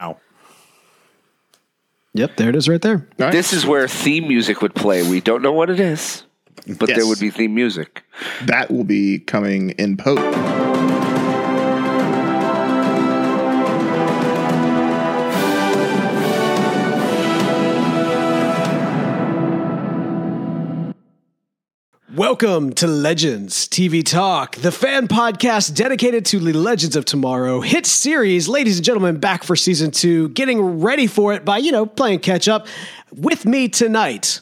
Wow. Yep, there it is right there. Right. This is where theme music would play. We don't know what it is, but yes, there would be theme music. That will be coming in post. Welcome to Legends TV Talk, the fan podcast dedicated to the Legends of Tomorrow hit series. Ladies and gentlemen, back for season 2, getting ready for it by, playing catch up. With me tonight,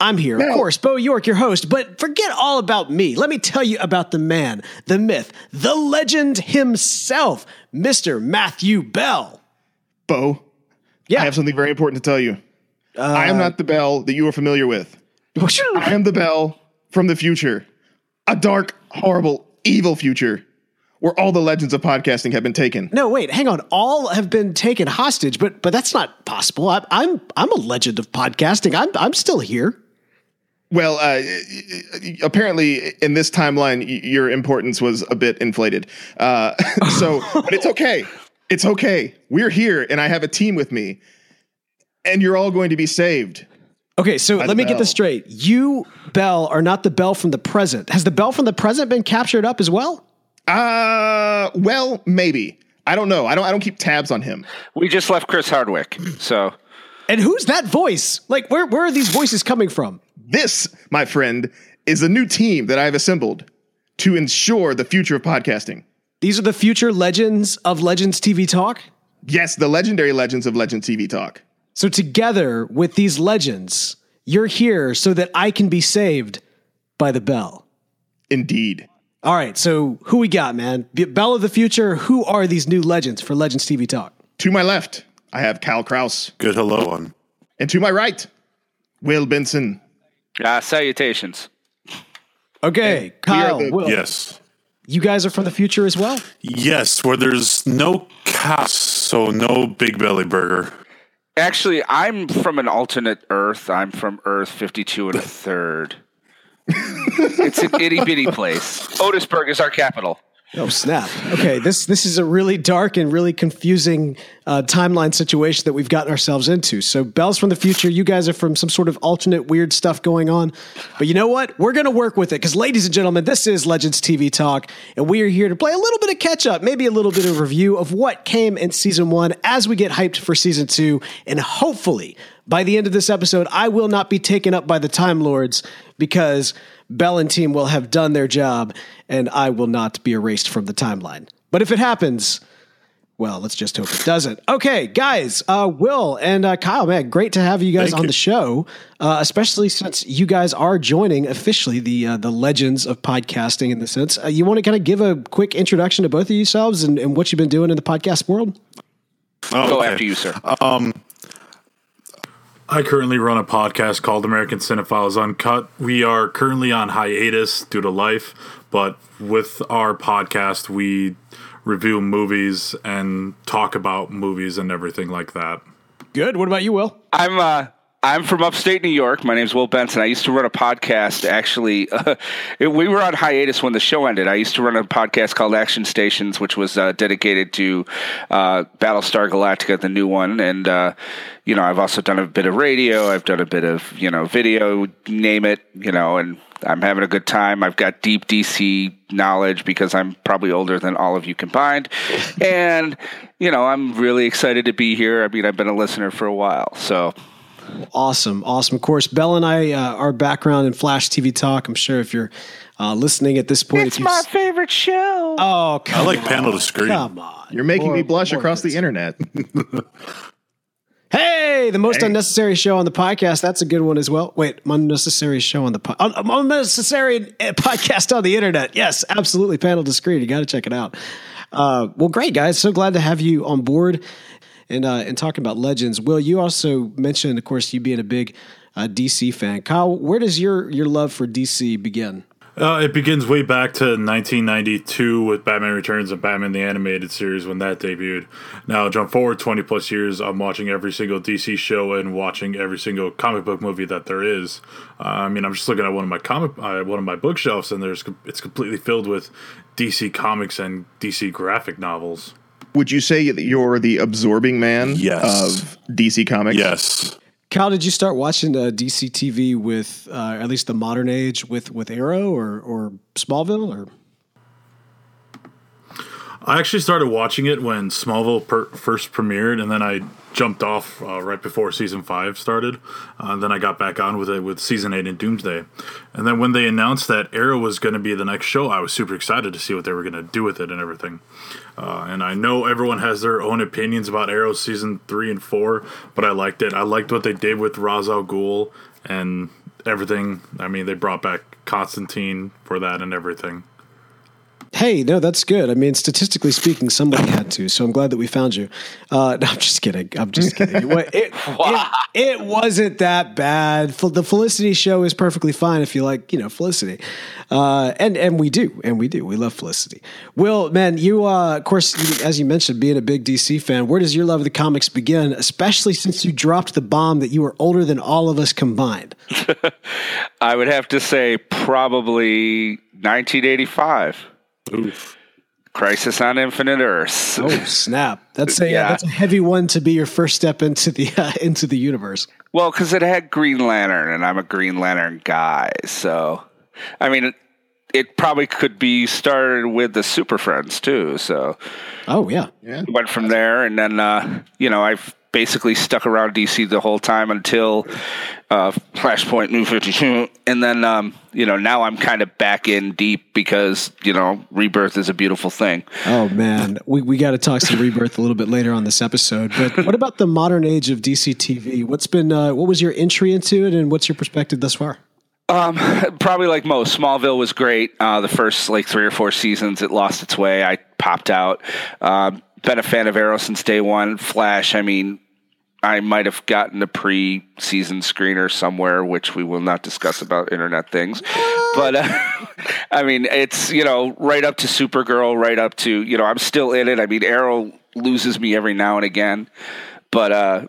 I'm here, of course, Bo York, your host, but forget all about me. Let me tell you about the man, the myth, the legend himself, Mr. Matthew Bell. Bo, yeah. I have something very important to tell you. I am not the Bell that you are familiar with. I am the Bell from the future, a dark, horrible, evil future where all the legends of podcasting have been taken. No, wait, hang on. All have been taken hostage, but that's not possible. I'm a legend of podcasting. I'm still here. Well, apparently in this timeline, your importance was a bit inflated. So, but it's okay. It's okay. We're here and I have a team with me and you're all going to be saved. Okay, so let me get this straight. You, Bell, are not the Bell from the present. Has the Bell from the present been captured up as well? Well, maybe. I don't know. I don't keep tabs on him. We just left Chris Hardwick, so. And who's that voice? Like, where are these voices coming from? This, my friend, is a new team that I have assembled to ensure the future of podcasting. These are the future legends of Legends TV Talk? Yes, the legendary legends of Legends TV Talk. So together with these legends, you're here so that I can be saved by the Bell. Indeed. All right. So who we got, man? Bell of the future. Who are these new legends for Legends TV Talk? To my left, I have Kyle Krause. Good hello. And to my right, Will Benson. Salutations. Okay. And Kyle, Will. Yes. You guys are from the future as well? Yes, where there's no cows, so no Big Belly Burger. Actually, I'm from an alternate Earth. I'm from Earth 52 1/3. It's an itty bitty place. Otisburg is our capital. Oh, snap. Okay, this is a really dark and really confusing timeline situation that we've gotten ourselves into. So Bell's from the future. You guys are from some sort of alternate weird stuff going on. But you know what? We're going to work with it because, ladies and gentlemen, this is Legends TV Talk, and we are here to play a little bit of catch-up, maybe a little bit of review of what came in Season 1 as we get hyped for Season 2, and hopefully, by the end of this episode, I will not be taken up by the Time Lords because Bell and team will have done their job, and I will not be erased from the timeline. But if it happens, well, let's just hope it doesn't. Okay, guys, Will and Kyle, man, great to have you guys on the show, especially since you guys are joining officially the legends of podcasting in the sense. You want to kind of give a quick introduction to both of yourselves and what you've been doing in the podcast world? I'll go after you, sir. I currently run a podcast called American Cinephiles Uncut. We are currently on hiatus due to life, but with our podcast, we review movies and talk about movies and everything like that. Good. What about you, Will? I'm from upstate New York. My name's Will Benson. I used to run a podcast, actually. We were on hiatus when the show ended. I used to run a podcast called Action Stations, which was dedicated to Battlestar Galactica, the new one. And, I've also done a bit of radio. I've done a bit of, video, name it, and I'm having a good time. I've got deep DC knowledge because I'm probably older than all of you combined. And, I'm really excited to be here. I mean, I've been a listener for a while, so... Awesome. Of course, Bell and I, our background in Flash TV Talk, I'm sure if you're listening at this point. It's my favorite show. Oh, come on. I like Panel to Screen. Come on. You're making me blush across the internet. Hey, the most unnecessary show on the podcast. That's a good one as well. Wait, unnecessary show on the podcast. Unnecessary podcast on the internet. Yes, absolutely. Panel to Screen. You got to check it out. Well, great, guys. So glad to have you on board. And talking about legends, Will, you also mentioned, of course, you being a big DC fan. Kyle, where does your love for DC begin? It begins way back to 1992 with Batman Returns and Batman the Animated Series when that debuted. Now, jump forward 20 plus years, I'm watching every single DC show and watching every single comic book movie that there is. I'm just looking at one of my bookshelves, and it's completely filled with DC comics and DC graphic novels. Would you say that you're the absorbing man of DC Comics? Yes. Kyle, did you start watching DC TV with at least the modern age with Arrow or Smallville? Or I actually started watching it when Smallville first premiered, and then I jumped off right before season 5 started. Then I got back on with it with season 8 and Doomsday. And then when they announced that Arrow was going to be the next show, I was super excited to see what they were going to do with it and everything. And I know everyone has their own opinions about Arrow season 3 and 4, but I liked it. I liked what they did with Ra's al Ghul and everything. I mean, they brought back Constantine for that and everything. Hey, no, that's good. I mean, statistically speaking, somebody had to, so I'm glad that we found you. No, I'm just kidding. It wasn't that bad. The Felicity show is perfectly fine if you like, Felicity. And we do. We love Felicity. Will, man, you, of course, as you mentioned, being a big DC fan, where does your love of the comics begin, especially since you dropped the bomb that you were older than all of us combined? I would have to say probably 1985. Oof. Crisis on Infinite Earths. Oh snap! That's that's a heavy one to be your first step into the universe. Well, because it had Green Lantern, and I'm a Green Lantern guy, so I mean, it probably could be started with the Super Friends too. So, went from there, and then I've basically stuck around DC the whole time until Flashpoint, New 52, and then now I'm kind of back in deep because Rebirth is a beautiful thing. Oh man, we got to talk some Rebirth a little bit later on this episode. But what about the modern age of DC TV? What's been what was your entry into it, and what's your perspective thus far? Probably like most, Smallville was great. The first 3 or 4 seasons, it lost its way. I popped out. Been a fan of Arrow since day one. Flash, I mean, I might have gotten a pre-season screener somewhere, which we will not discuss about internet things. But, I mean, it's, right up to Supergirl, right up to, I'm still in it. I mean, Arrow loses me every now and again. But,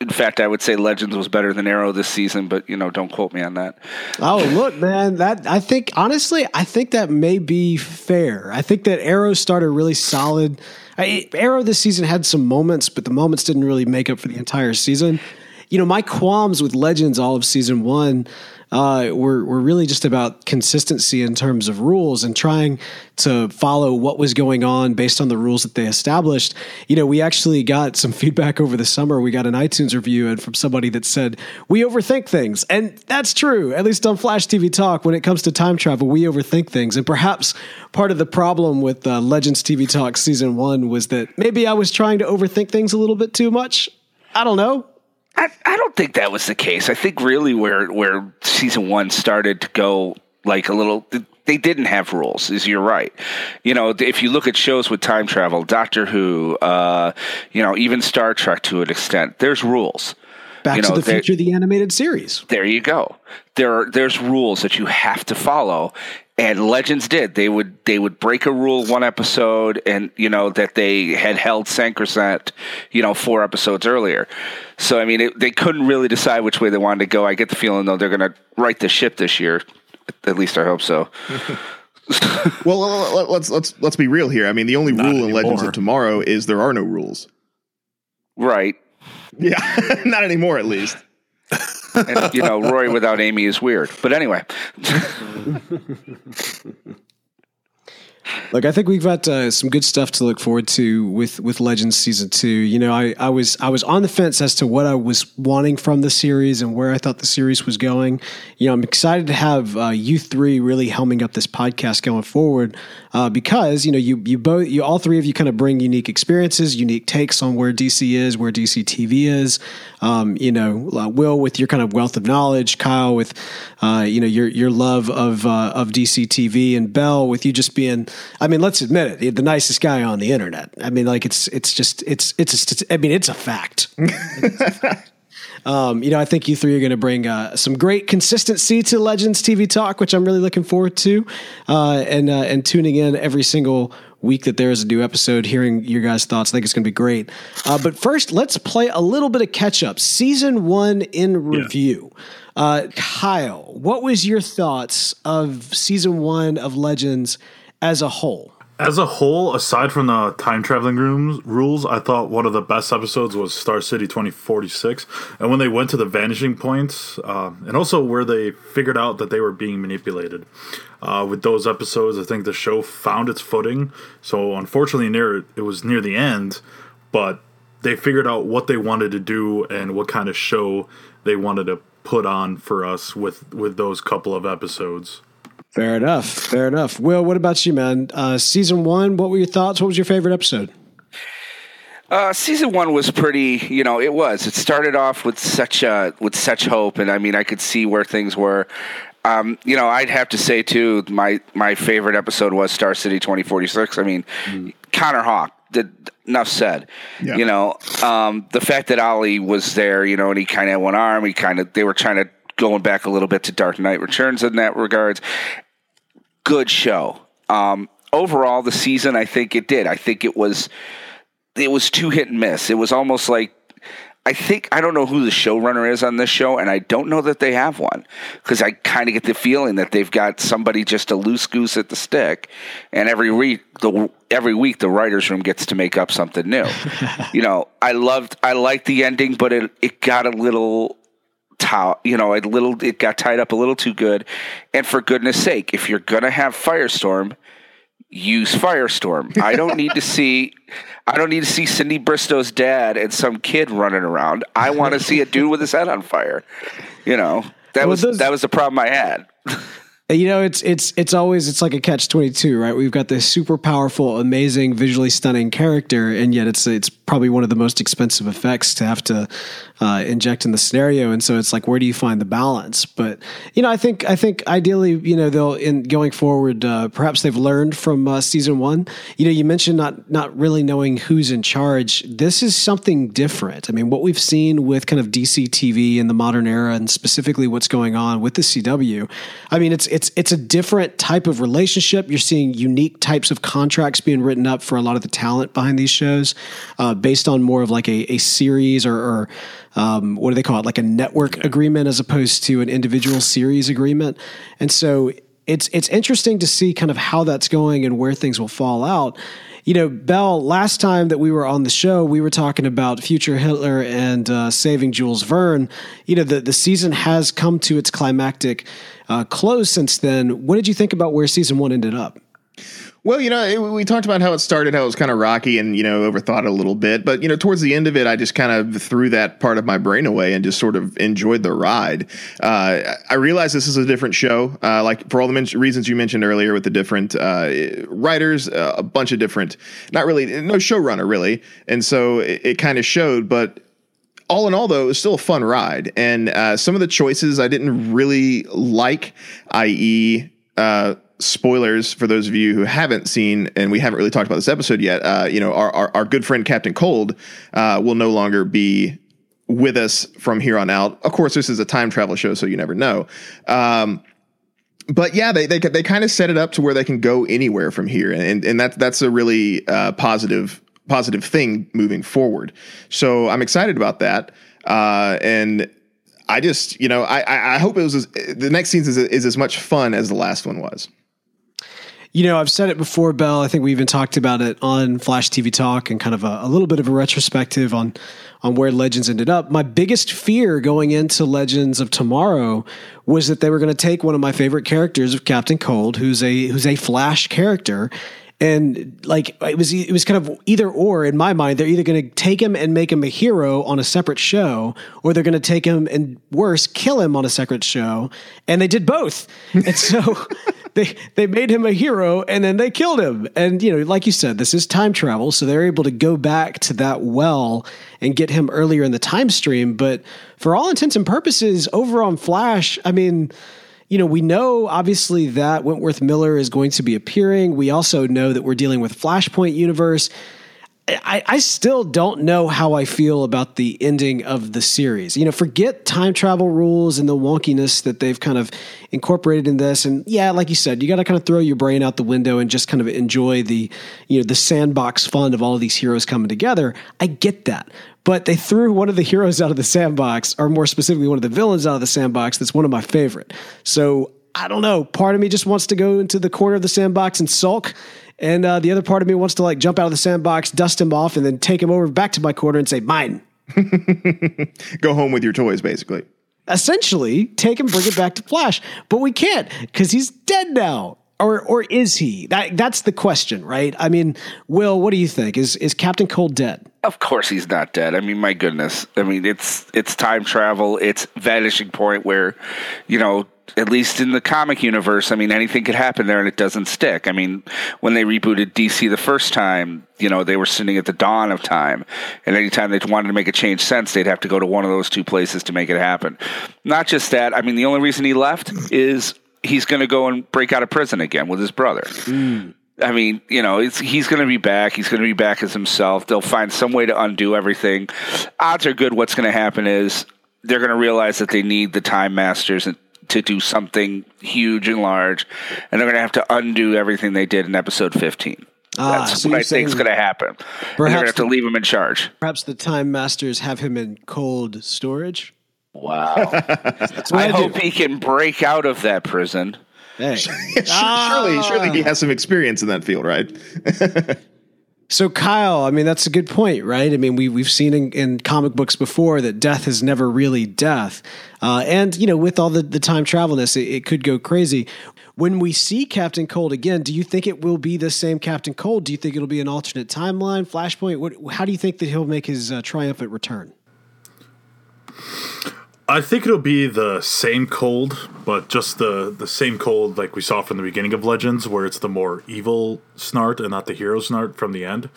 in fact, I would say Legends was better than Arrow this season, but don't quote me on that. Oh, look, man, I think that may be fair. I think that Arrow started really solid. Arrow this season had some moments, but the moments didn't really make up for the entire season. My qualms with Legends all of season 1 were really just about consistency in terms of rules and trying to follow what was going on based on the rules that they established. We actually got some feedback over the summer. We got an iTunes review and from somebody that said, we overthink things. And that's true, at least on Flash TV Talk, when it comes to time travel, we overthink things. And perhaps part of the problem with Legends TV Talk season 1 was that maybe I was trying to overthink things a little bit too much. I don't know. I don't think that was the case. I think really where season 1 started to go like a little, they didn't have rules. Is you're right. If you look at shows with time travel, Doctor Who, even Star Trek to an extent, there's rules. Back to the Future, the animated series. There you go. There's rules that you have to follow. And Legends did. They would break a rule one episode, and that they had held sacrosanct, 4 episodes earlier. So I mean, they couldn't really decide which way they wanted to go. I get the feeling though they're going to right the ship this year. At least I hope so. Well, let's be real here. I mean, the only rule in Legends of Tomorrow is there are no rules. Right. Yeah, not anymore at least. And, Rory without Amy is weird. But anyway. Look, I think we've got some good stuff to look forward to with Legends Season 2. I was on the fence as to what I was wanting from the series and where I thought the series was going. I'm excited to have you three really helming up this podcast going forward because, you all three of you kind of bring unique experiences, unique takes on where DC is, where DC TV is. Will, with your kind of wealth of knowledge, Kyle, with, your love of DC TV, and Bell, with you just being... I mean, let's admit it, the nicest guy on the internet. I mean, like it's a fact. I think you three are going to bring some great consistency to Legends TV Talk, which I'm really looking forward to, and tuning in every single week that there is a new episode, hearing your guys' thoughts. I think it's going to be great. But first, let's play a little bit of catch-up. Season 1 in review. Kyle, what was your thoughts of Season 1 of Legends as a whole? As a whole, aside from the time traveling rules, I thought one of the best episodes was Star City 2046. And when they went to the vanishing points, and also where they figured out that they were being manipulated. With those episodes, I think the show found its footing. So unfortunately, it was near the end, but they figured out what they wanted to do and what kind of show they wanted to put on for us with those couple of episodes. Fair enough. Fair enough. Will, what about you, man? Season one, what were your thoughts? What was your favorite episode? Season one was pretty, it was. It started off with such hope, and I mean, I could see where things were. I'd have to say too, my favorite episode was Star City 2046. I mean, Connor Hawke. Enough said. Yeah. The fact that Ali was there, and he kind of had one arm. They were trying to going back a little bit to Dark Knight Returns in that regards. Good show. Overall, the season, I think it did. I think it was too hit and miss. It was almost like, I don't know who the showrunner is on this show, and I don't know that they have one, because I kind of get the feeling that they've got somebody just a loose goose at the stick, and every week the writer's room gets to make up something new. I liked the ending, but it got a little... it got tied up a little too good. And for goodness sake, if you're going to have Firestorm, use Firestorm. I don't need to see Cindy Bristow's dad and some kid running around. I want to see a dude with his head on fire. That was the problem I had. It's like a catch-22, right? We've got this super powerful, amazing, visually stunning character, and yet it's probably one of the most expensive effects to have to inject in the scenario. And so it's like, where do you find the balance? But I think ideally, they'll in going forward, perhaps they've learned from season one. You mentioned not really knowing who's in charge. This is something different. I mean, what we've seen with kind of DC TV in the modern era, and specifically what's going on with the CW. I mean, it's a different type of relationship. You're seeing unique types of contracts being written up for a lot of the talent behind these shows, based on more of like a series or what do they call it? Like a network agreement as opposed to an individual series agreement. And so it's interesting to see kind of how that's going and where things will fall out. Bell, last time that we were on the show, we were talking about Future Hitler and saving Jules Verne. The season has come to its climactic close since then. What did you think about where season one ended up? Well, we talked about how it started, how it was kind of rocky and, overthought a little bit. But, towards the end of it, I just kind of threw that part of my brain away and just sort of enjoyed the ride. I realize this is a different show, like for all the reasons you mentioned earlier with the different writers, a bunch of different, no showrunner really. And so it kind of showed, but... all in all, though, it was still a fun ride. And some of the choices I didn't really like, i.e., spoilers for those of you who haven't seen, and we haven't really talked about this episode yet, our good friend Captain Cold will no longer be with us from here on out. Of course, this is a time travel show, so you never know. But yeah, they kind of set it up to where they can go anywhere from here. And that's a really positive thing moving forward. So I'm excited about that. And I just, I hope it was the next season is as much fun as the last one was. I've said it before, Bell. I think we even talked about it on Flash TV Talk and kind of a little bit of a retrospective on where Legends ended up. My biggest fear going into Legends of Tomorrow was that they were going to take one of my favorite characters of Captain Cold, who's a Flash character. And like it was kind of either or in my mind. They're either going to take him and make him a hero on a separate show, or they're going to take him and worse, kill him on a separate show. And they did both. And so they made him a hero and then they killed him. And, like you said, this is time travel. So they're able to go back to that well and get him earlier in the time stream. But for all intents and purposes, over on Flash, I mean... we know obviously that Wentworth Miller is going to be appearing. We also know that we're dealing with Flashpoint universe. I still don't know how I feel about the ending of the series. Forget time travel rules and the wonkiness that they've kind of incorporated in this. And yeah, like you said, you got to kind of throw your brain out the window and just kind of enjoy the, the sandbox fun of all of these heroes coming together. I get that. But they threw one of the heroes out of the sandbox, or more specifically, one of the villains out of the sandbox. That's one of my favorite. So I don't know. Part of me just wants to go into the corner of the sandbox and sulk. And the other part of me wants to like jump out of the sandbox, dust him off, and then take him over back to my corner and say, mine. Go home with your toys, basically. Essentially, take and bring it back to Flash. But we can't because he's dead now. Or is he? That's the question, right? I mean, Will, what do you think? Is Captain Cold dead? Of course he's not dead. I mean, my goodness. I mean, it's time travel. It's Vanishing Point where, you know, at least in the comic universe, I mean, anything could happen there and it doesn't stick. I mean, when they rebooted DC the first time, you know, they were sitting at the dawn of time. And anytime they wanted to make a change sense, they'd have to go to one of those two places to make it happen. Not just that. I mean, the only reason he left is he's going to go and break out of prison again with his brother. Mm. I mean, you know, he's going to be back. He's going to be back as himself. They'll find some way to undo everything. Odds are good what's going to happen is they're going to realize that they need the Time Masters and to do something huge and large, and they're going to have to undo everything they did in episode 15. That's so what I think is going to happen. Perhaps they're going to have to leave him in charge. Perhaps the Time Masters have him in cold storage. Wow. I hope he can break out of that prison. Hey. Surely he has some experience in that field, right? So, Kyle, I mean, that's a good point, right? I mean, we've seen in comic books before that death is never really death. And, you know, with all the time travelness, it could go crazy. When we see Captain Cold again, do you think it will be the same Captain Cold? Do you think it'll be an alternate timeline, Flashpoint? How do you think that he'll make his triumphant return? I think it'll be the same Cold, but just the same Cold like we saw from the beginning of Legends, where it's the more evil Snart and not the hero Snart from the end.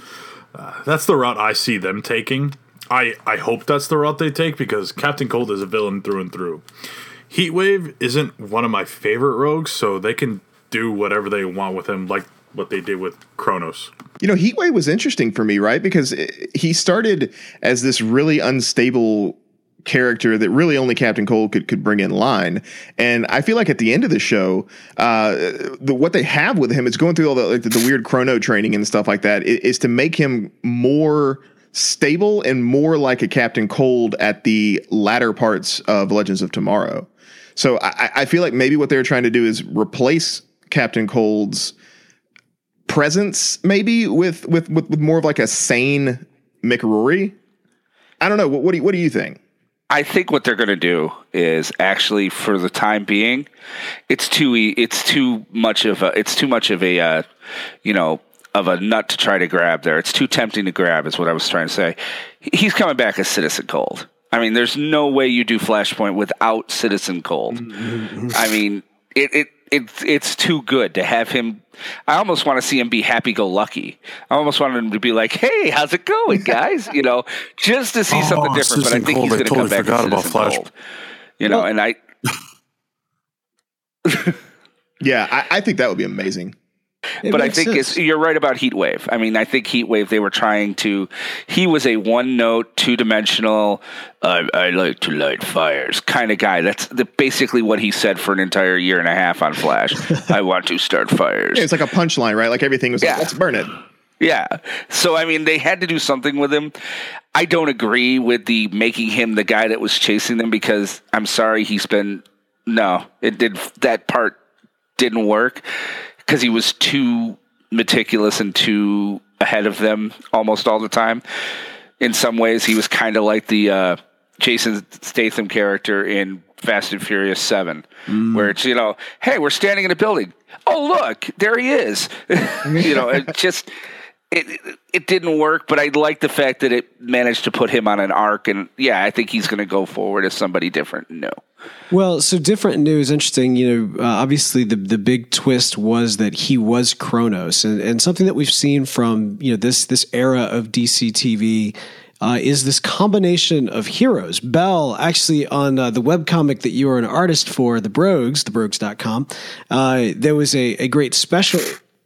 That's the route I see them taking. I hope that's the route they take, because Captain Cold is a villain through and through. Heatwave isn't one of my favorite rogues, so they can do whatever they want with him, like what they did with Kronos. You know, Heatwave was interesting for me, right? Because he started as this really unstable character that really only Captain Cold could bring in line, and I feel like at the end of the show, what they have with him is going through all the weird chrono training and stuff like that is to make him more stable and more like a Captain Cold at the latter parts of Legends of Tomorrow. So I feel like maybe what they're trying to do is replace Captain Cold's presence maybe with more of like a sane McRory. I don't know. What do you think? I think what they're going to do is actually, for the time being, it's too much of a you know, of a nut to try to grab there. It's too tempting to grab is what I was trying to say. He's coming back as Citizen Cold. I mean, there's no way you do Flashpoint without Citizen Cold. I mean, it's too good to have him. I almost want to see him be happy-go-lucky. I almost want him to be like, "Hey, how's it going, guys?" You know, just to see something different. But I think he's going to come back to Citizen Cold. You know, and I. Yeah, I think that would be amazing. But I think you're right about Heatwave. I mean, I think Heatwave, they were trying to. He was a one-note, two-dimensional, I like to light fires kind of guy. That's basically what he said for an entire year and a half on Flash. I want to start fires. Yeah, it's like a punchline, right? Like everything was like, let's burn it. Yeah. So, I mean, they had to do something with him. I don't agree with the making him the guy that was chasing them, because I'm sorry, he's been. No, it did. That part didn't work, because he was too meticulous and too ahead of them almost all the time. In some ways, he was kind of like the Jason Statham character in Fast and Furious 7, where it's, you know, hey, we're standing in a building. Oh, look, there he is. You know, it just it didn't work, but I like the fact that it managed to put him on an arc. And yeah, I think he's going to go forward as somebody different. No. Well, so different news, interesting, you know, obviously the big twist was that he was Kronos, and something that we've seen from, you know, this era of DC TV is this combination of heroes. Bell, actually, on the webcomic that you are an artist for, The Brogues, thebrogues.com, there was a great special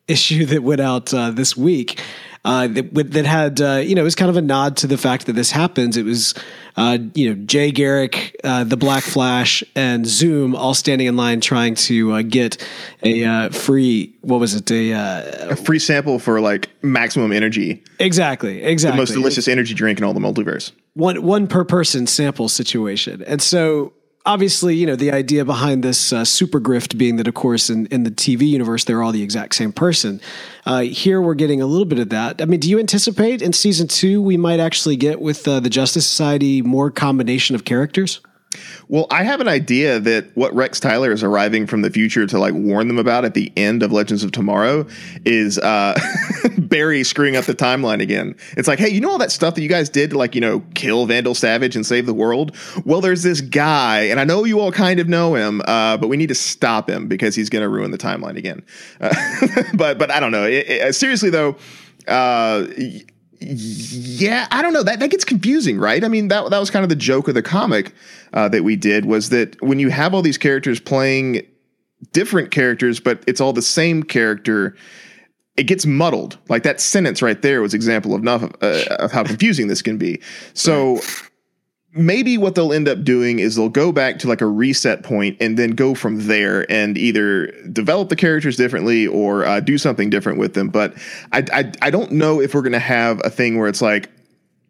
issue that went out this week that had, you know, it was kind of a nod to the fact that this happens. It was, you know, Jay Garrick, the Black Flash, and Zoom all standing in line trying to get a free, what was it? A free sample for like maximum energy. Exactly. The most delicious energy drink in all the multiverse. One per person sample situation. And so obviously, you know, the idea behind this super grift being that, of course, in the TV universe, they're all the exact same person. Here we're getting a little bit of that. I mean, do you anticipate in season 2 we might actually get with the Justice Society more combination of characters? Well, I have an idea that what Rex Tyler is arriving from the future to like warn them about at the end of Legends of Tomorrow is Barry screwing up the timeline again. It's like, hey, you know all that stuff that you guys did to like, you know, kill Vandal Savage and save the world? Well, there's this guy, and I know you all kind of know him, but we need to stop him because he's going to ruin the timeline again. But I don't know. Seriously, though, yeah, I don't know. That gets confusing, right? I mean, that was kind of the joke of the comic that we did, was that when you have all these characters playing different characters, but it's all the same character, it gets muddled. Like that sentence right there was example of how confusing this can be. So maybe what they'll end up doing is they'll go back to like a reset point and then go from there and either develop the characters differently or do something different with them. But I don't know if we're going to have a thing where it's like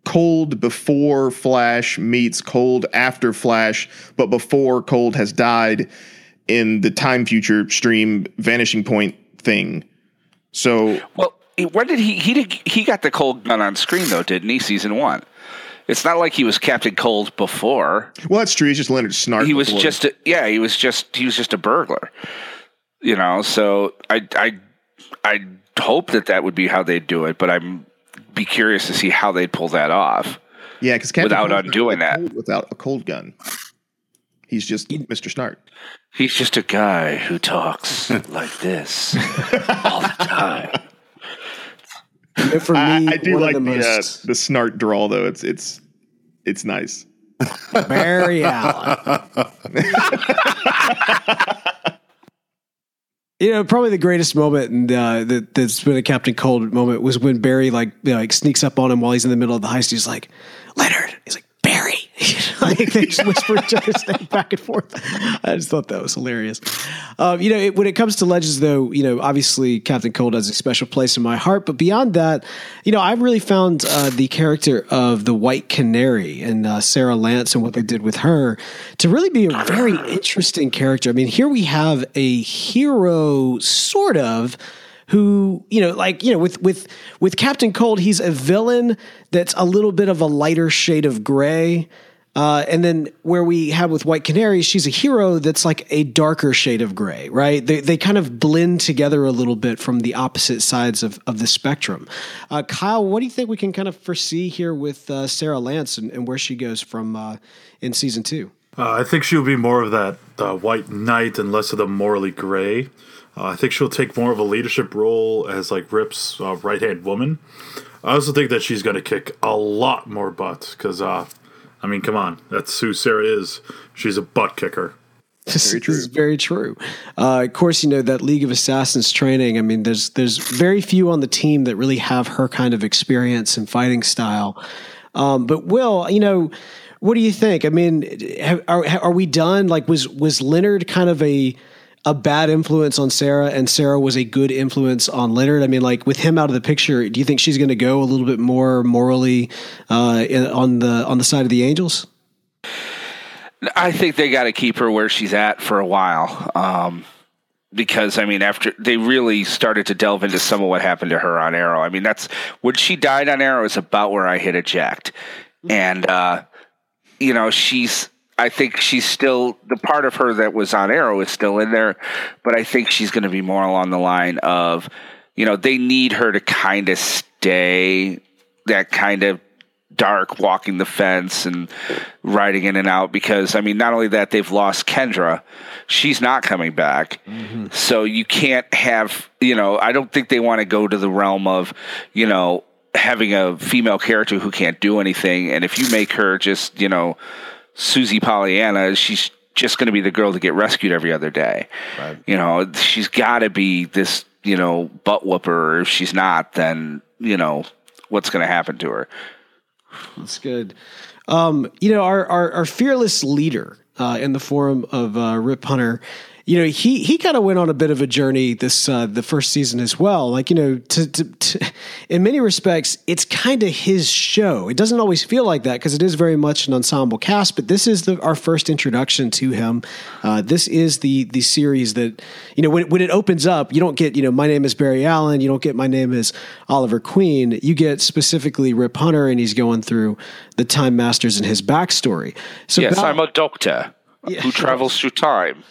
Cold before Flash meets Cold after Flash, but before Cold has died in the time future stream vanishing point thing. So, well, where did he got the Cold gun on screen though, didn't he? Season 1. It's not like he was Captain Cold before. Well, that's true. He's just Leonard Snart. He was before. He was just a burglar, you know. So I hope that would be how they'd do it, but I'm be curious to see how they'd pull that off. Yeah, because without Cold undoing that, without a cold gun, he's just Mr. Snart. He's just a guy who talks like this all the time. For me, I do like the Snart drawl, though. It's nice. Barry Allen. You know, probably the greatest moment, and that's been a Captain Cold moment, was when Barry like sneaks up on him while he's in the middle of the heist. He's like, Leonard. He's like, Barry. Like they just whisper each other's name back and forth. I just thought that was hilarious. You know, when it comes to Legends, though, you know, obviously Captain Cold has a special place in my heart. But beyond that, you know, I really found the character of the White Canary and Sarah Lance and what they did with her to really be a very interesting character. I mean, here we have a hero, sort of, who, you know, like, you know, with Captain Cold, he's a villain that's a little bit of a lighter shade of gray. And then where we have with White Canary, she's a hero that's like a darker shade of gray, right? They kind of blend together a little bit from the opposite sides of the spectrum. Kyle, what do you think we can kind of foresee here with Sarah Lance and where she goes from in season 2? I think she'll be more of that white knight and less of the morally gray. I think she'll take more of a leadership role as like Rip's right-hand woman. I also think that she's going to kick a lot more butt because... I mean, come on. That's who Sarah is. She's a butt kicker. This is very true. Of course, you know, that League of Assassins training, I mean, there's very few on the team that really have her kind of experience and fighting style. But Will, you know, what do you think? I mean, are we done? Like, was Leonard kind of a bad influence on Sarah and Sarah was a good influence on Leonard? I mean, like with him out of the picture, do you think she's going to go a little bit more morally on the side of the angels? I think they got to keep her where she's at for a while. Because I mean, after they really started to delve into some of what happened to her on Arrow. I mean, that's when she died on Arrow is about where I hit eject. And you know, I think she's still the part of her that was on Arrow is still in there, but I think she's going to be more along the line of, you know, they need her to kind of stay that kind of dark, walking the fence and riding in and out. Because I mean, not only that, they've lost Kendra, she's not coming back. Mm-hmm. So you can't have, you know, I don't think they want to go to the realm of, you know, having a female character who can't do anything. And if you make her just, you know, Susie Pollyanna, she's just going to be the girl to get rescued every other day. Right. You know, she's got to be this, you know, butt whooper. If she's not, then, you know, what's going to happen to her? That's good. You know, our fearless leader in the form of Rip Hunter. You know, he kind of went on a bit of a journey this the first season as well. Like, you know, to in many respects, it's kind of his show. It doesn't always feel like that because it is very much an ensemble cast. But this is our first introduction to him. This is the series that, you know, when it opens up, you don't get, you know, my name is Barry Allen. You don't get my name is Oliver Queen. You get specifically Rip Hunter, and he's going through the Time Masters and his backstory. So yes, I'm a doctor who travels through time.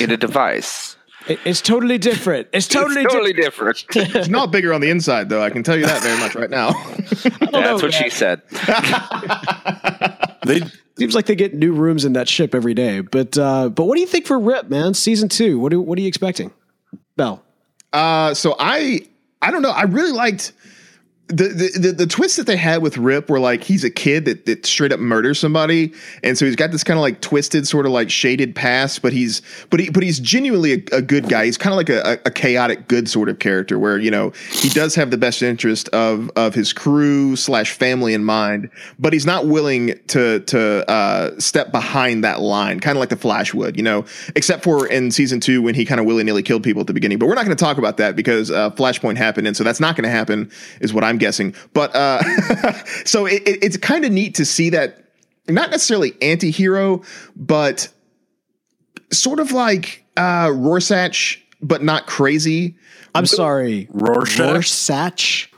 In a device. It's totally different. It's totally different. It's not bigger on the inside, though. I can tell you that very much right now. That's what she said. Seems like they get new rooms in that ship every day. But what do you think for Rip, man? Season 2. What are you expecting, Bell? So I don't know. I really liked the twists that they had with Rip were like, he's a kid that straight up murders somebody. And so he's got this kind of like twisted sort of like shaded past, but he's genuinely a good guy. He's kind of like a chaotic good sort of character where, you know, he does have the best interest of his crew / family in mind, but he's not willing to step behind that line, kind of like the Flash would, you know, except for in season 2 when he kind of willy nilly killed people at the beginning, but we're not going to talk about that because Flashpoint happened. And so that's not going to happen is what I'm guessing, but so it's kind of neat to see that, not necessarily anti-hero, but sort of like Rorschach, but not crazy. I'm sorry, Rorschach.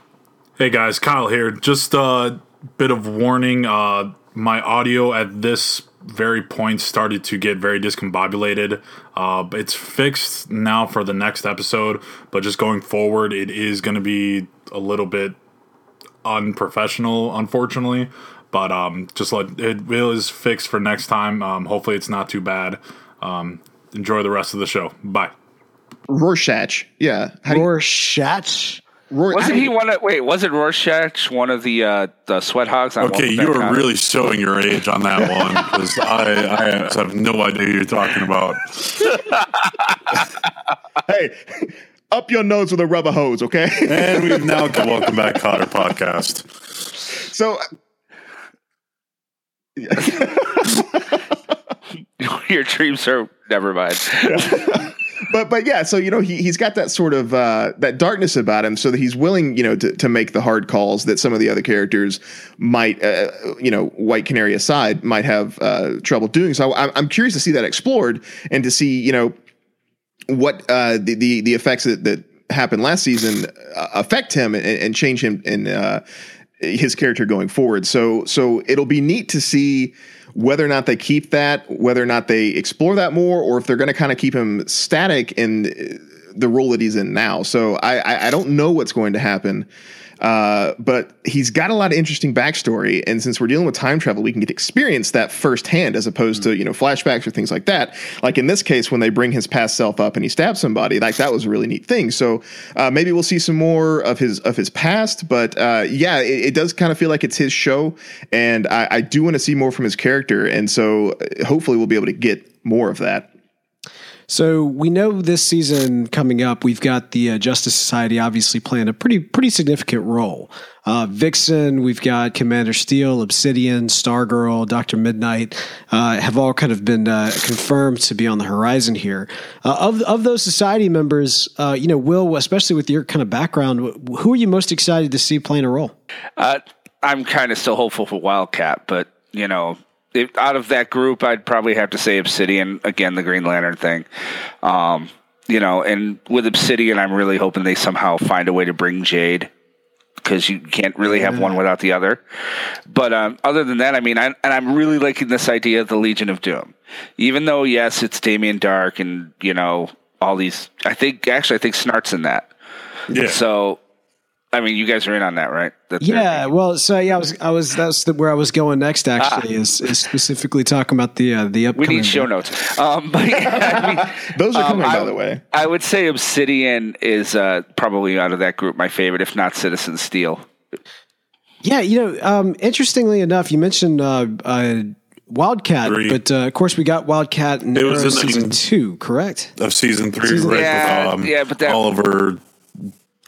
Hey guys, Kyle here. Just a bit of warning. My audio at this very point started to get very discombobulated. It's fixed now for the next episode, but just going forward, it is going to be a little bit unprofessional, unfortunately, but just let it is fixed for next time. Hopefully it's not too bad. Enjoy the rest of the show. Bye. Rorschach. Yeah. Rorschach. Wasn't Rorschach one of the sweat hogs? Okay, you were really showing your age on that one because I have no idea who you're talking about. Hey, up your nose with a rubber hose, okay? And we've now welcome back to our podcast. So, yeah. Your dreams are never mine. Yeah. But yeah, so, you know, he's got that sort of that darkness about him so that he's willing, you know, to make the hard calls that some of the other characters might, you know, White Canary aside, might have trouble doing. So I'm curious to see that explored and to see, you know, what the effects that happened last season affect him and change him and his character going forward. So it'll be neat to see whether or not they keep that, whether or not they explore that more, or if they're going to kind of keep him static in the role that he's in now. So I don't know what's going to happen, but he's got a lot of interesting backstory. And since we're dealing with time travel, we can get to experience that firsthand as opposed to, you know, flashbacks or things like that. Like in this case, when they bring his past self up and he stabs somebody, like that was a really neat thing. So maybe we'll see some more of his past, but yeah, it does kind of feel like it's his show. And I do want to see more from his character. And so hopefully we'll be able to get more of that. So we know this season coming up, we've got the Justice Society obviously playing a pretty significant role. Vixen, we've got Commander Steel, Obsidian, Stargirl, Dr. Midnight have all kind of been confirmed to be on the horizon here. Of those society members, you know, Will, especially with your kind of background, who are you most excited to see playing a role? I'm kind of still hopeful for Wildcat, but, you know, out of that group, I'd probably have to say Obsidian, again, the Green Lantern thing. You know, and with Obsidian, I'm really hoping they somehow find a way to bring Jade because you can't really have one without the other. But other than that, I mean, I'm really liking this idea of the Legion of Doom. Even though, yes, it's Damian Dark and, you know, all these... I think Snart's in that. Yeah. So... I mean, you guys are in on that, right? That's where I was going next. Actually, is specifically talking about the upcoming. We need show notes. But yeah, those are coming, by the way. I would say Obsidian is probably out of that group my favorite, if not Citizen Steel. Yeah, you know, interestingly enough, you mentioned Wildcat, but of course we got Wildcat in season 2, correct? Of season 3, right? Yeah, but that Oliver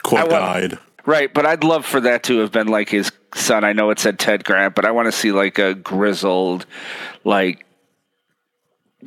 died. Right, but I'd love for that to have been like his son. I know it said Ted Grant, but I want to see like a grizzled, like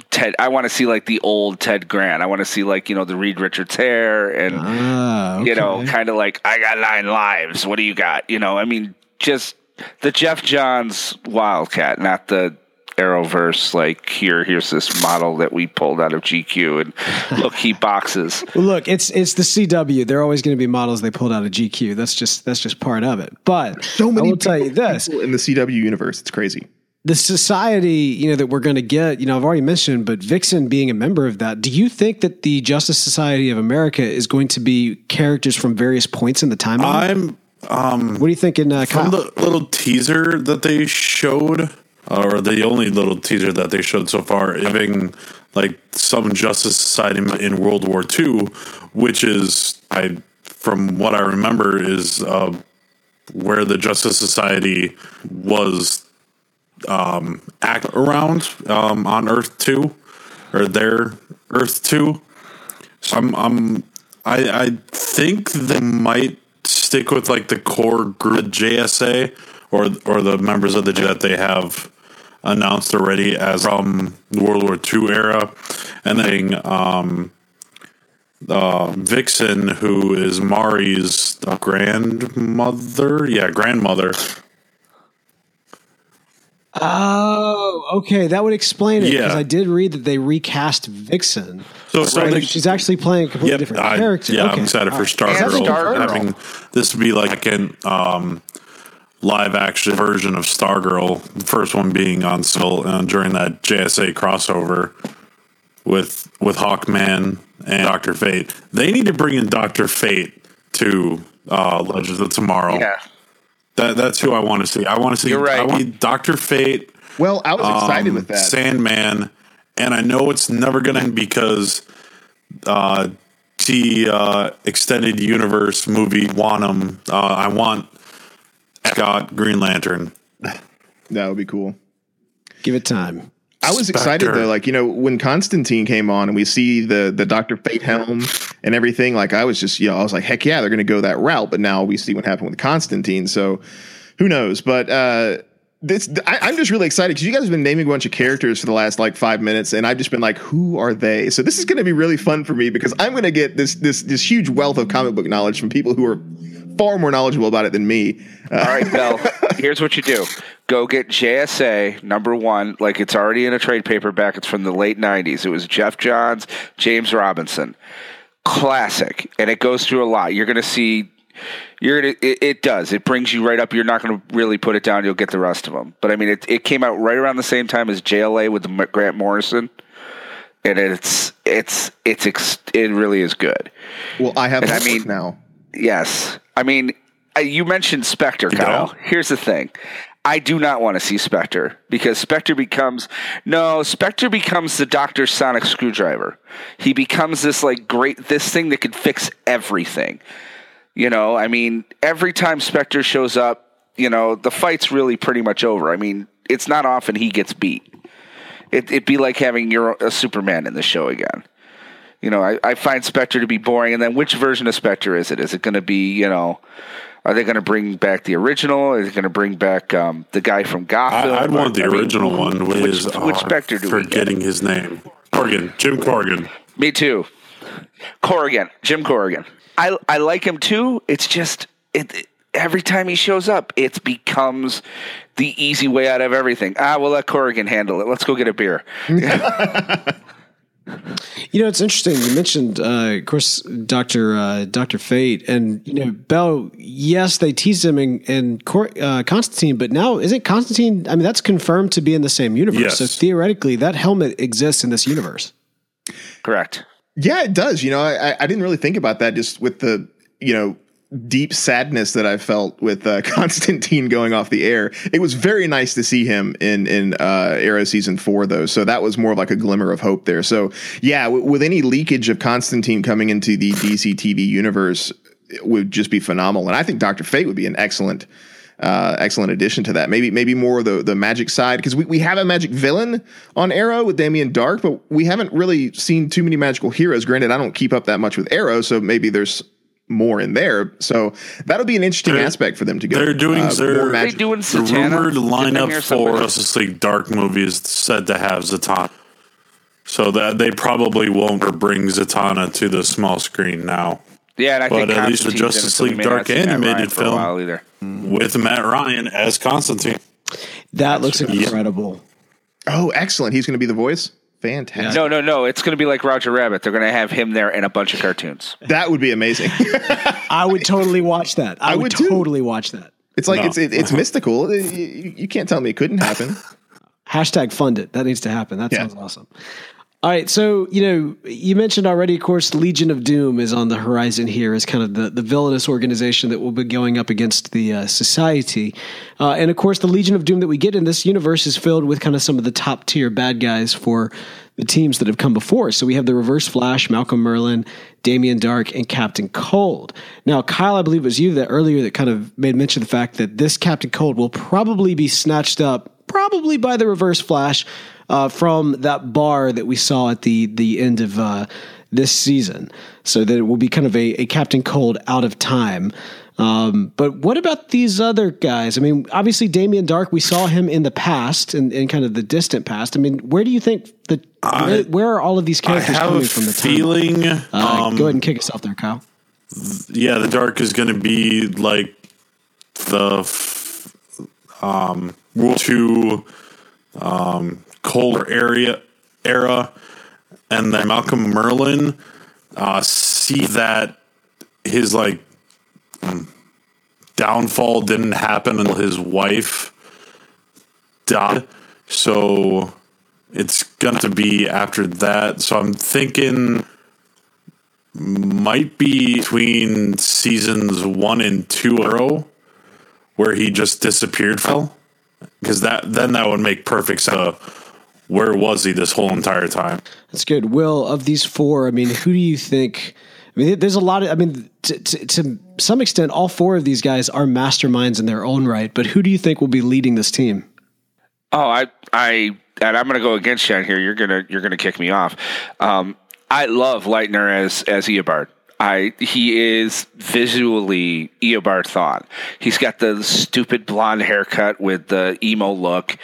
Ted. I want to see like the old Ted Grant. I want to see like, you know, the Reed Richards hair and, okay. you know, kind of like, I got 9 lives. What do you got? You know, I mean, just the Jeff Johns Wildcat, not the Arrowverse, like here's this model that we pulled out of GQ and look, he boxes. Well, look, it's the CW. They're always going to be models they pulled out of GQ. That's just part of it. But so many I will tell you this in the CW universe, it's crazy. The society, you know, that we're going to get, you know, I've already mentioned, but Vixen being a member of that, do you think that the Justice Society of America is going to be characters from various points in the timeline? What do you think in from Kyle? The little teaser that they showed, or the only little teaser that they showed so far, having like some Justice Society in World War II, which is, from what I remember, is where the Justice Society was act around on Earth 2, or their Earth 2. So I think they might stick with like the core group JSA or the members of the that they have announced already as from the World War II era. And then Vixen, who is Mari's grandmother. Yeah, grandmother. Oh, okay. That would explain it, because I did read that they recast Vixen. So she's actually playing a completely different character. Yeah, okay. I'm excited for Stargirl. Having this be like an... live action version of Stargirl, the first one being on Smallville during that JSA crossover with Hawkman and Doctor Fate. They need to bring in Doctor Fate to Legends of Tomorrow. Yeah, that's who I want to see. I want to see. You're right. I want Doctor Fate. Well, I was excited with that Sandman, and I know it's never going to end because the extended universe movie Wantum. I want. Scott Green Lantern. That would be cool. Give it time. I was excited though, like, you know, when Constantine came on and we see the Dr. Fate helm and everything, like I was like, heck yeah, they're going to go that route. But now we see what happened with Constantine. So who knows? But, I'm just really excited because you guys have been naming a bunch of characters for the last like 5 minutes, and I've just been like, who are they? So this is going to be really fun for me because I'm going to get this huge wealth of comic book knowledge from people who are far more knowledgeable about it than me. All right, Bell, here's what you do. Go get JSA #1. Like, it's already in a trade paperback. It's from the late 90s. It was Jeff Johns, James Robinson. Classic. And it goes through a lot. You're going to see... It brings you right up. You're not going to really put it down. You'll get the rest of them. But I mean, it came out right around the same time as JLA with Grant Morrison, and it really is good. Well, I have. I mean, now. Yes, I mean, you mentioned Spectre, Kyle. No. Here's the thing. I do not want to see Spectre because Spectre becomes the Dr. Sonic Screwdriver. He becomes this like this thing that could fix everything. You know, I mean, every time Spectre shows up, you know, the fight's really pretty much over. I mean, it's not often he gets beat. It'd be like having a Superman in the show again. You know, I find Spectre to be boring. And then which version of Spectre is it? Is it going to be, you know, are they going to bring back the original? Is it going to bring back the guy from Gotham? I'd want the original one. Which Spectre do we get? Forgetting his name. Jim Corrigan. Me too. Jim Corrigan. I like him too. It's just every time he shows up, it becomes the easy way out of everything. We'll let Corrigan handle it. Let's go get a beer. You know, it's interesting. You mentioned, of course, Dr. Fate, and you know, Bell. Yes, they teased him and Constantine, but now isn't Constantine? I mean, that's confirmed to be in the same universe. Yes. So theoretically, that helmet exists in this universe. Correct. Yeah, it does. You know, I didn't really think about that, just with the, you know, deep sadness that I felt with Constantine going off the air. It was very nice to see him in Arrow season 4, though. So that was more of like a glimmer of hope there. So, yeah, with any leakage of Constantine coming into the DC TV universe, it would just be phenomenal. And I think Dr. Fate would be an excellent addition to that. Maybe more the magic side, because we have a magic villain on Arrow with Damian Dark, but we haven't really seen too many magical heroes. Granted, I don't keep up that much with Arrow, so maybe there's more in there. So that'll be an interesting aspect for them to go. They're doing the rumored lineup for Justice League Dark movie is said to have Zatanna. So that they probably won't bring Zatanna to the small screen now. Yeah, and I think at least with Justice League Dark animated film with Matt Ryan as Constantine. That looks incredible. Yeah. Oh, excellent. He's going to be the voice? Fantastic. No. It's going to be like Roger Rabbit. They're going to have him there in a bunch of cartoons. That would be amazing. I would totally watch that. I would totally watch that. It's like it's mystical. You can't tell me it couldn't happen. Hashtag fund it. That needs to happen. That sounds awesome. All right. So, you mentioned already, of course, Legion of Doom is on the horizon here as kind of the villainous organization that will be going up against the society. And of course, the Legion of Doom that we get in this universe is filled with kind of some of the top tier bad guys for the teams that have come before. So we have the Reverse Flash, Malcolm Merlyn, Damian Dark, and Captain Cold. Now, Kyle, I believe it was you that earlier that kind of made mention of the fact that this Captain Cold will probably be snatched up, probably by the Reverse Flash, from that bar that we saw at the end of this season, so that it will be kind of a Captain Cold out of time. But what about these other guys? I mean, obviously Damian Dark, we saw him in the past, in kind of the distant past. I mean, where do you think where are all of these characters coming from? The feeling. Go ahead and kick us off there, Kyle. Yeah, the Dark is going to be like the World War II. Colder era, and then Malcolm Merlyn see that his downfall didn't happen until his wife died. So it's going to be after that. So I'm thinking might be between seasons 1 and 2 Arrow, where he just disappeared from, because that would make perfect sense. Where was he this whole entire time? That's good. Will, of these four, I mean, who do you think? I mean, there's a lot of, I mean, to some extent, all four of these guys are masterminds in their own right, but who do you think will be leading this team? Oh, and I'm going to go against you on here. You're going to kick me off. I love Leitner as Eobard. He is visually Eobard Thawne. He's got the stupid blonde haircut with the emo look,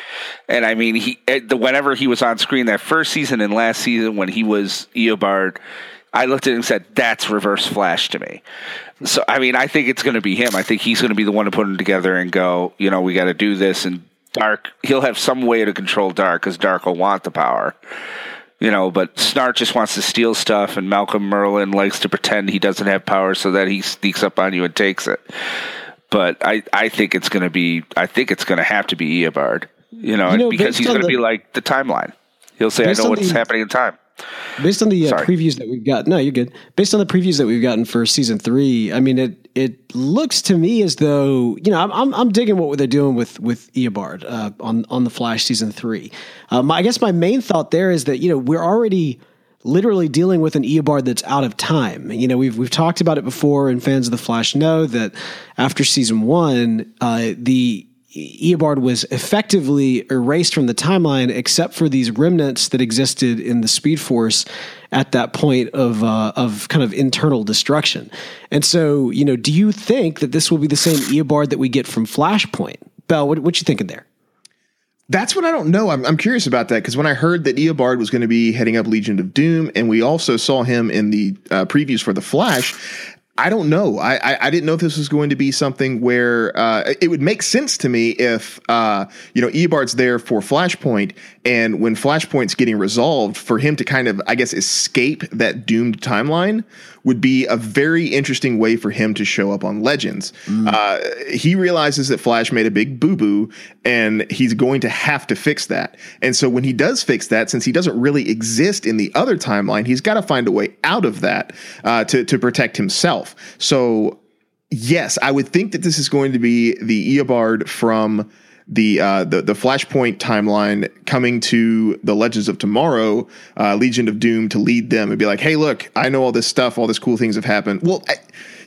and I mean, whenever he was on screen that first season and last season when he was Eobard, I looked at him and said, "That's Reverse Flash to me." So I mean, I think it's going to be him. I think he's going to be the one to put them together and go, we got to do this. And Dark, he'll have some way to control Dark because Dark will want the power. But Snart just wants to steal stuff, and Malcolm Merlyn likes to pretend he doesn't have power so that he sneaks up on you and takes it. But I think it's going to be, I think it's going to have to be Eobard, because he's going to be like the timeline. He'll say, I know what's happening in time. Based on the previews that we've got, no, you're good. Based on the previews that we've gotten for season 3, I mean, it looks to me as though I'm digging what they're doing with Eobard on the Flash season 3. I guess my main thought there is that we're already literally dealing with an Eobard that's out of time. We've talked about it before, and fans of the Flash know that after season 1, the Eobard was effectively erased from the timeline, except for these remnants that existed in the Speed Force at that point of kind of internal destruction. And so, do you think that this will be the same Eobard that we get from Flashpoint? Bell, what you thinking there? That's what I don't know. I'm curious about that, because when I heard that Eobard was going to be heading up Legion of Doom, and we also saw him in the previews for the Flash, I don't know. I didn't know if this was going to be something where it would make sense to me if, Eobard's there for Flashpoint, and when Flashpoint's getting resolved, for him to kind of, I guess, escape that doomed timeline would be a very interesting way for him to show up on Legends. Mm. He realizes that Flash made a big boo-boo, and he's going to have to fix that. And so when he does fix that, since he doesn't really exist in the other timeline, he's got to find a way out of that to protect himself. So, yes, I would think that this is going to be the Eobard from the Flashpoint timeline coming to the Legends of Tomorrow, Legion of Doom, to lead them and be like, hey, look, I know all this stuff. All these cool things have happened. Well,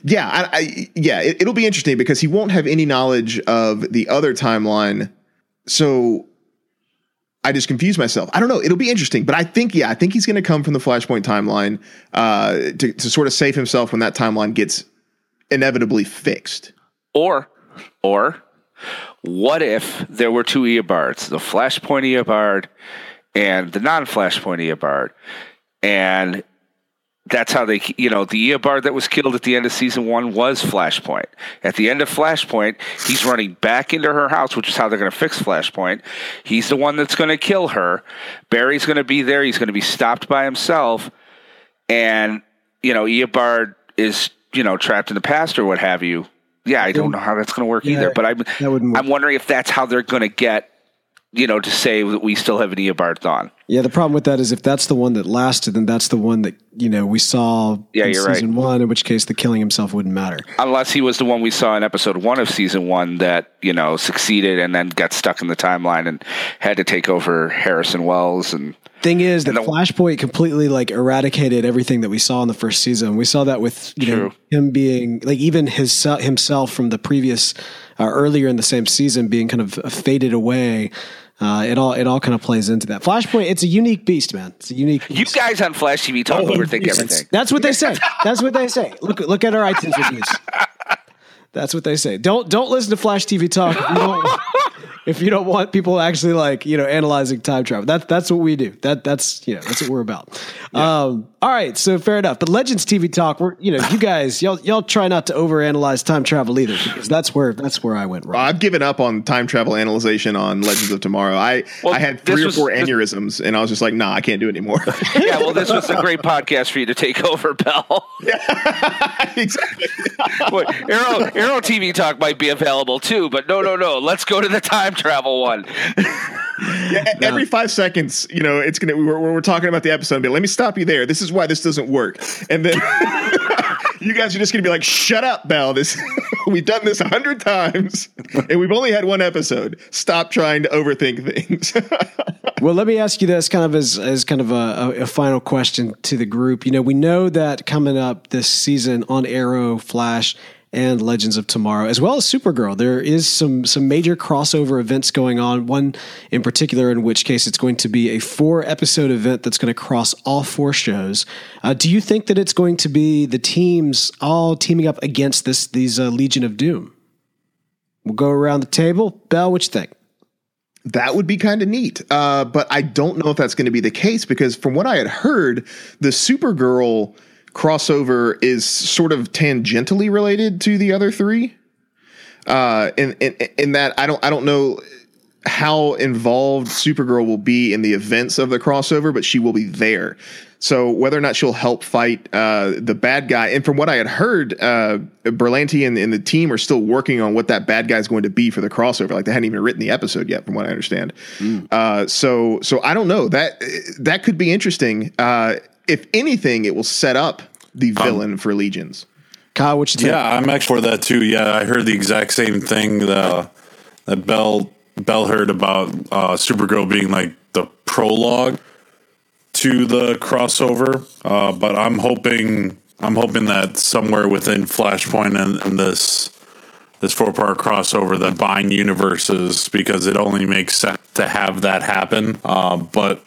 it'll be interesting, because he won't have any knowledge of the other timeline. So I just confused myself. I don't know. It'll be interesting, but I think he's going to come from the Flashpoint timeline to sort of save himself when that timeline gets inevitably fixed. Or what if there were two Eobards, the Flashpoint Eobard and the non-Flashpoint Eobard. And that's how they, you know, the Eobard that was killed at the end of season one was Flashpoint. At the end of Flashpoint, he's running back into her house, which is how they're going to fix Flashpoint. He's the one that's going to kill her. Barry's going to be there. He's going to be stopped by himself. And, you know, Eobard is, you know, trapped in the past or what have you. Yeah, I don't know how that's going to work either, but I'm wondering if that's how they're going to get, you know, to say that we still have an Eobard Thawne. Yeah, the problem with that is if that's the one that lasted, then that's the one that, you know, we saw in season one, in which case the killing himself wouldn't matter. Unless he was the one we saw in episode one of season one that, you know, succeeded and then got stuck in the timeline and had to take over Harrison Wells. And thing is that Flashpoint completely like eradicated everything that we saw in the first season. We saw that with, you know, him being like even himself from the previous earlier in the same season being kind of faded away. It all kind of plays into that. Flashpoint, it's a unique beast, man. It's a unique beast. You guys on Flash TV Talk overthink everything. That's what they say. That's what they say. Look at our iTunes reviews. That's what they say. Don't listen to Flash TV Talk if you don't want people actually like, you know, analyzing time travel. That's what we do. That's you know, that's what we're about. Yeah. All right, so fair enough. But Legends TV Talk, we're, you know, you guys, y'all try not to overanalyze time travel either, because that's where I went wrong. I've given up on time travel analyzation on Legends of Tomorrow. I had three or four aneurysms, and I was just like, nah, I can't do it anymore. Yeah, well, this was a great podcast for you to take over, Bell. Yeah, exactly. Boy, Arrow TV Talk might be available too, but no, let's go to the time travel one. Yeah, every 5 seconds, you know, it's gonna. We're talking about the episode, but let me stop you there. This is why this doesn't work. And then you guys are just gonna be like, "Shut up, Bell. This we've done this 100 times, and we've only had one episode. Stop trying to overthink things." Well, let me ask you this, kind of as kind of a final question to the group. You know, we know that coming up this season on Arrow, Flash, and Legends of Tomorrow, as well as Supergirl, there is some major crossover events going on, one in particular, in which case it's going to be a 4-episode event that's going to cross all 4 shows. Do you think that it's going to be the teams all teaming up against these Legion of Doom? We'll go around the table. Bell, what you think? That would be kind of neat, but I don't know if that's going to be the case, because from what I had heard, the Supergirl crossover is sort of tangentially related to the other three, in that I don't know how involved Supergirl will be in the events of the crossover, but she will be there. So whether or not she'll help fight the bad guy, and from what I had heard, Berlanti and the team are still working on what that bad guy is going to be for the crossover. Like, they hadn't even written the episode yet, from what I understand. So I don't know. That could be interesting. If anything, it will set up the villain for Legions. Kyle, what you think? Yeah, I'm actually for that too. Yeah, I heard the exact same thing that Bell heard about Supergirl being like the prologue to the crossover. But I'm hoping that somewhere within Flashpoint and this 4-part crossover that bind universes, because it only makes sense to have that happen. But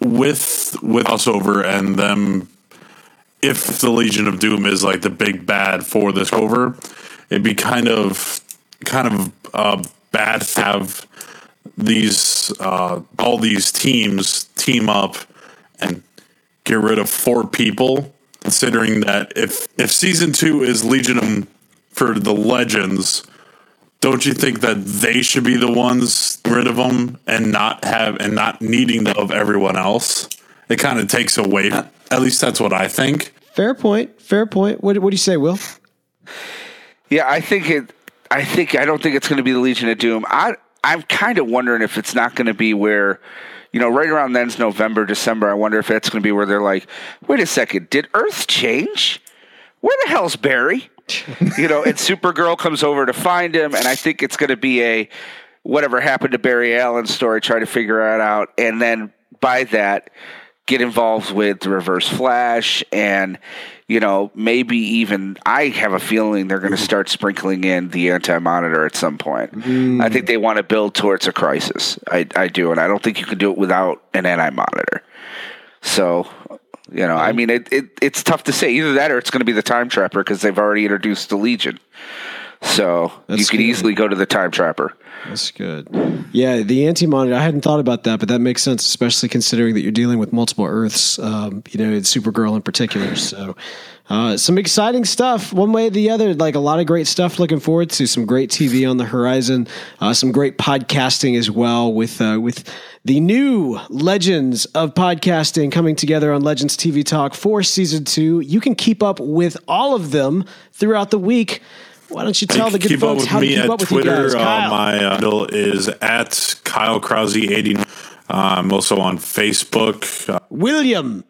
with crossover and them, if the Legion of Doom is like the big bad for this over, it'd be kind of bad to have these all these teams team up and get rid of 4 people, considering that if season 2 is Legion for the Legends, don't you think that they should be the ones rid of them and not needing of everyone else? It kind of takes away. At least that's what I think. Fair point. What do you say, Will? Yeah, I don't think it's going to be the Legion of Doom. I'm kind of wondering if it's not going to be where, you know, right around then's November, December. I wonder if that's going to be where they're like, wait a second, did Earth change? Where the hell's Barry? You know, and Supergirl comes over to find him, and I think it's going to be a whatever happened to Barry Allen story, try to figure it out, and then by that get involved with the Reverse Flash, and, you know, maybe even I have a feeling they're going to start sprinkling in the Anti-Monitor at some point. I think they want to build towards a crisis. I do, and I don't think you can do it without an Anti-Monitor. So, you know, I mean, it's tough to say. Either that or it's going to be the Time Trapper, because they've already introduced the Legion. So you could easily go to the Time Trapper. That's good. Yeah, the Anti-Monitor, I hadn't thought about that, but that makes sense, especially considering that you're dealing with multiple Earths, Supergirl in particular. So some exciting stuff one way or the other, like a lot of great stuff. Looking forward to some great TV on the horizon, some great podcasting as well with the new Legends of Podcasting coming together on Legends TV Talk for Season 2. You can keep up with all of them throughout the week. Why don't you tell the good folks how to keep up with you guys? Kyle. My handle is at Kyle Krause 89. I'm also on Facebook. William.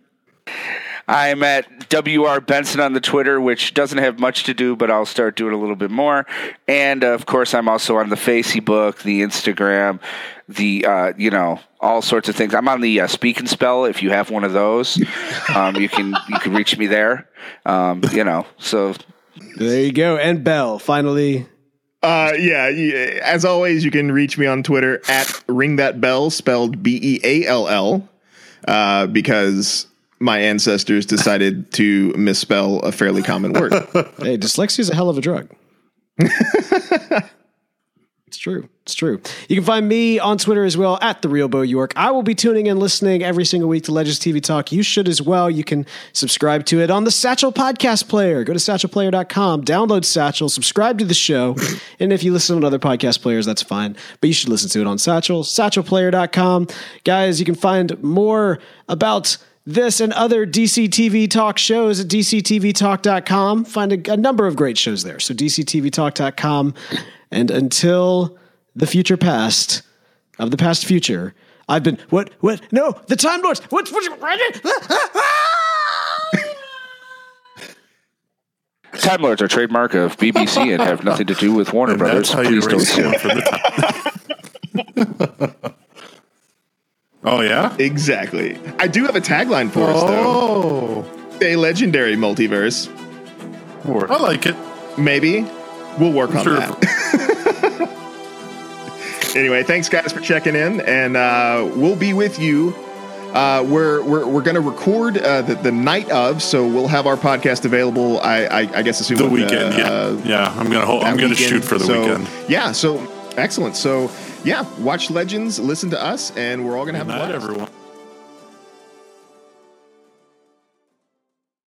I'm at WR Benson on the Twitter, which doesn't have much to do, but I'll start doing a little bit more. And of course, I'm also on the Facebook, the Instagram, the all sorts of things. I'm on the Speak and Spell. If you have one of those, you can reach me there. So. There you go. And Bell, finally. As always, you can reach me on Twitter at Ring That Bell, spelled Beall, because my ancestors decided to misspell a fairly common word. Hey, dyslexia is a hell of a drug. It's true. You can find me on Twitter as well at The Real Bo York. I will be tuning in, listening every single week to Legends TV Talk. You should as well. You can subscribe to it on the Satchel podcast player. Go to satchelplayer.com, download Satchel, subscribe to the show. And if you listen on other podcast players, that's fine, but you should listen to it on Satchel, satchelplayer.com. Guys, you can find more about this and other DC TV Talk shows at dctvtalk.com. Find a number of great shows there. So dctvtalk.com. And until the future past of the past future, I've been what? No, the Time Lords. Time Lords are trademark of BBC and have nothing to do with Warner Brothers. That's how you raise one for the time. Oh yeah, exactly. I do have a tagline for us though. A legendary multiverse. I like it. Maybe. We'll work on that. Anyway, thanks guys for checking in, and we'll be with you. We're going to record the night of, so we'll have our podcast available. I guess assuming the weekend. I'm going to shoot for the weekend. Yeah. So excellent. So yeah, watch Legends, listen to us, and we're all going to have a blast. Everyone.